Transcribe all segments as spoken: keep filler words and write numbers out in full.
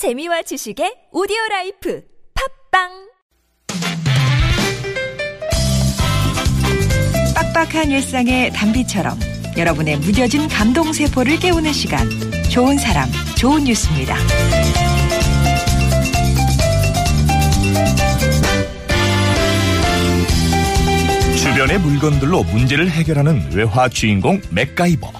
재미와 지식의 오디오라이프 팝빵 빡빡한 일상의 단비처럼 여러분의 무뎌진 감동세포를 깨우는 시간, 좋은 사람, 좋은 뉴스입니다. 주변의 물건들로 문제를 해결하는 외화 주인공 맥가이버.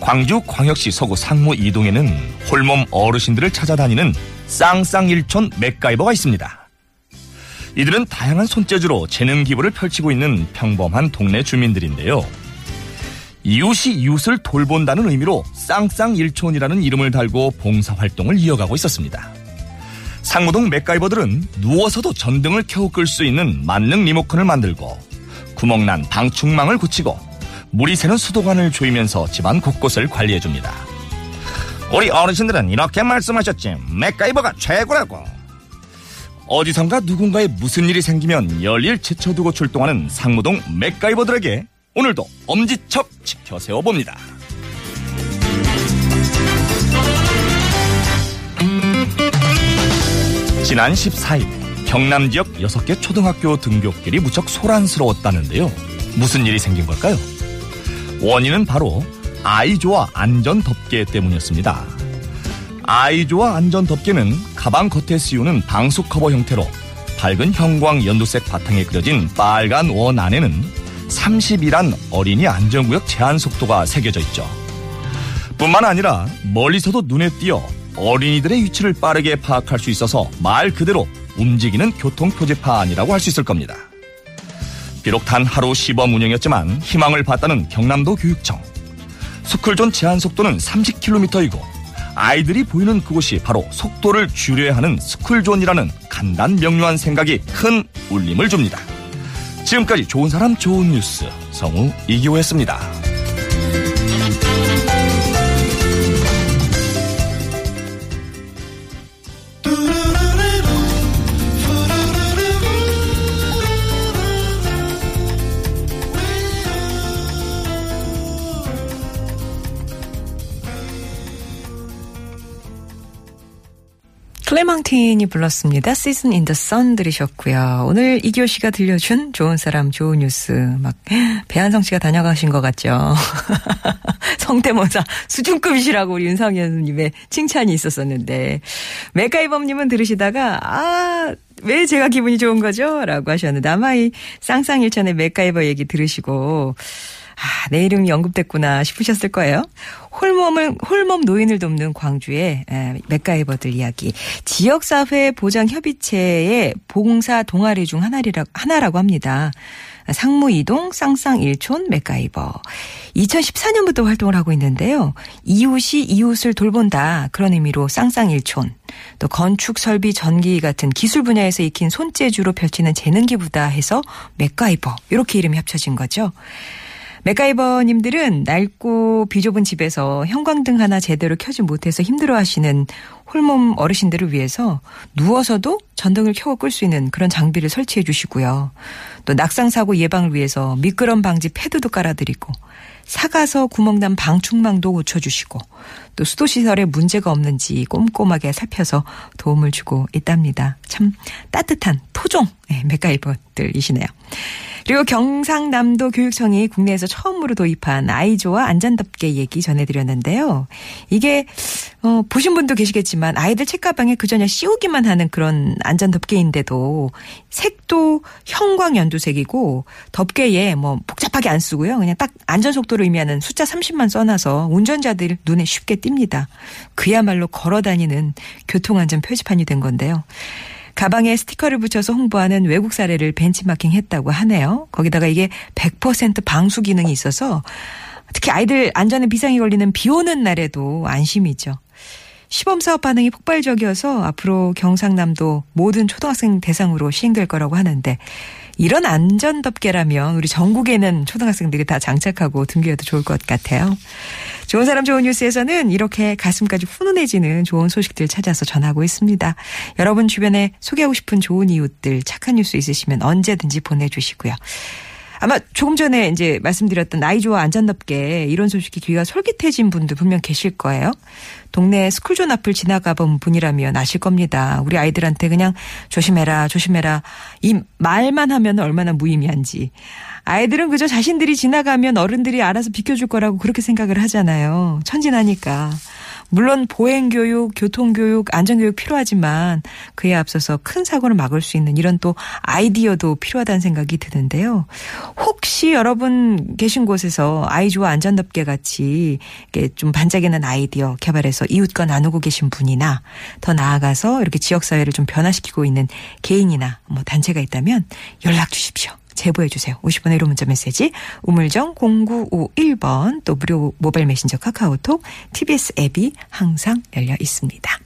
광주광역시 서구 상무 이동에는 홀몸 어르신들을 찾아다니는 쌍쌍일촌 맥가이버가 있습니다. 이들은 다양한 손재주로 재능 기부를 펼치고 있는 평범한 동네 주민들인데요. 이웃이 이웃을 돌본다는 의미로 쌍쌍일촌이라는 이름을 달고 봉사활동을 이어가고 있었습니다. 상무동 맥가이버들은 누워서도 전등을 켜고 끌 수 있는 만능 리모컨을 만들고 구멍난 방충망을 고치고 물이 새는 수도관을 조이면서 집안 곳곳을 관리해줍니다. 우리 어르신들은 이렇게 말씀하셨지. 맥가이버가 최고라고. 어디선가 누군가의 무슨 일이 생기면 열일 제쳐두고 출동하는 상무동 맥가이버들에게 오늘도 엄지척 지켜세워봅니다. 지난 십사 일 경남 지역 여섯 개 초등학교 등교길이 무척 소란스러웠다는데요. 무슨 일이 생긴 걸까요? 원인은 바로 아이좋아 안전 덮개 때문이었습니다. 아이좋아 안전 덮개는 가방 겉에 씌우는 방수 커버 형태로 밝은 형광 연두색 바탕에 그려진 빨간 원 안에는 삼십이란 어린이 안전구역 제한 속도가 새겨져 있죠. 뿐만 아니라 멀리서도 눈에 띄어 어린이들의 위치를 빠르게 파악할 수 있어서 말 그대로 움직이는 교통표지판이라고 할 수 있을 겁니다. 비록 단 하루 시범 운영이었지만 희망을 봤다는 경남도 교육청. 스쿨존 제한 속도는 삼십 킬로미터이고 아이들이 보이는 그곳이 바로 속도를 줄여야 하는 스쿨존이라는 간단 명료한 생각이 큰 울림을 줍니다. 지금까지 좋은 사람 좋은 뉴스 성우 이기호였습니다. 클레망틴이 불렀습니다. 시즌 인 더 선 들으셨고요. 오늘 이기호 씨가 들려준 좋은 사람 좋은 뉴스, 막 배한성 씨가 다녀가신 것 같죠. 성대모사 수준급이시라고 우리 윤상현 선생님의 칭찬이 있었었는데, 맥가이버님은 들으시다가 아, 왜 제가 기분이 좋은 거죠? 라고 하셨는데, 아마 이 쌍쌍일천의 맥가이버 얘기 들으시고 아, 내 이름이 언급됐구나 싶으셨을 거예요. 홀몸을, 홀몸 노인을 돕는 광주의 맥가이버들 이야기. 지역사회보장협의체의 봉사 동아리 중 하나라고, 하나라고 합니다. 상무이동 쌍쌍일촌 맥가이버. 이천십사 년부터 활동을 하고 있는데요. 이웃이 이웃을 돌본다. 그런 의미로 쌍쌍일촌. 또 건축, 설비, 전기 같은 기술 분야에서 익힌 손재주로 펼치는 재능기부다 해서 맥가이버. 이렇게 이름이 합쳐진 거죠. 맥가이버님들은 낡고 비좁은 집에서 형광등 하나 제대로 켜지 못해서 힘들어하시는 홀몸 어르신들을 위해서 누워서도 전등을 켜고 끌 수 있는 그런 장비를 설치해 주시고요. 또 낙상사고 예방을 위해서 미끄럼 방지 패드도 깔아드리고, 사가서 구멍난 방충망도 고쳐주시고, 또 수도시설에 문제가 없는지 꼼꼼하게 살펴서 도움을 주고 있답니다. 참 따뜻한 토종 맥가이버들이시네요. 그리고 경상남도 교육청이 국내에서 처음으로 도입한 아이좋아 안전덮개 얘기 전해드렸는데요. 이게 어, 보신 분도 계시겠지만 아이들 책가방에 그저냥 씌우기만 하는 그런 안전덮개인데도 색도 형광연두색이고 덮개에 뭐 복잡하게 안 쓰고요. 그냥 딱 안전속도를 의미하는 숫자 삼십만 써놔서 운전자들 눈에 쉽게 띕니다. 그야말로 걸어다니는 교통안전 표지판이 된 건데요. 가방에 스티커를 붙여서 홍보하는 외국 사례를 벤치마킹했다고 하네요. 거기다가 이게 백 퍼센트 방수 기능이 있어서 특히 아이들 안전에 비상이 걸리는 비 오는 날에도 안심이죠. 시범사업 반응이 폭발적이어서 앞으로 경상남도 모든 초등학생 대상으로 시행될 거라고 하는데, 이런 안전덮개라면 우리 전국에는 초등학생들이 다 장착하고 등교해도 좋을 것 같아요. 좋은 사람 좋은 뉴스에서는 이렇게 가슴까지 훈훈해지는 좋은 소식들 찾아서 전하고 있습니다. 여러분 주변에 소개하고 싶은 좋은 이웃들, 착한 뉴스 있으시면 언제든지 보내주시고요. 아마 조금 전에 이제 말씀드렸던 아이좋아 안전럽게 이런 소식이 귀가 솔깃해진 분도 분명 계실 거예요. 동네 스쿨존 앞을 지나가 본 분이라면 아실 겁니다. 우리 아이들한테 그냥 조심해라 조심해라 이 말만 하면 얼마나 무의미한지. 아이들은 그저 자신들이 지나가면 어른들이 알아서 비켜줄 거라고 그렇게 생각을 하잖아요. 천진하니까. 물론 보행교육, 교통교육, 안전교육 필요하지만 그에 앞서서 큰 사고를 막을 수 있는 이런 또 아이디어도 필요하다는 생각이 드는데요. 혹시 여러분 계신 곳에서 아이좋아 안전덮개 같이 이렇게 좀 반짝이는 아이디어 개발해서 이웃과 나누고 계신 분이나 더 나아가서 이렇게 지역사회를 좀 변화시키고 있는 개인이나 뭐 단체가 있다면 연락 주십시오. 제보해 주세요. 오십 번의 일 호 문자 메시지 우물정 공구오일 번 또 무료 모바일 메신저 카카오톡 티비에스 앱이 항상 열려 있습니다.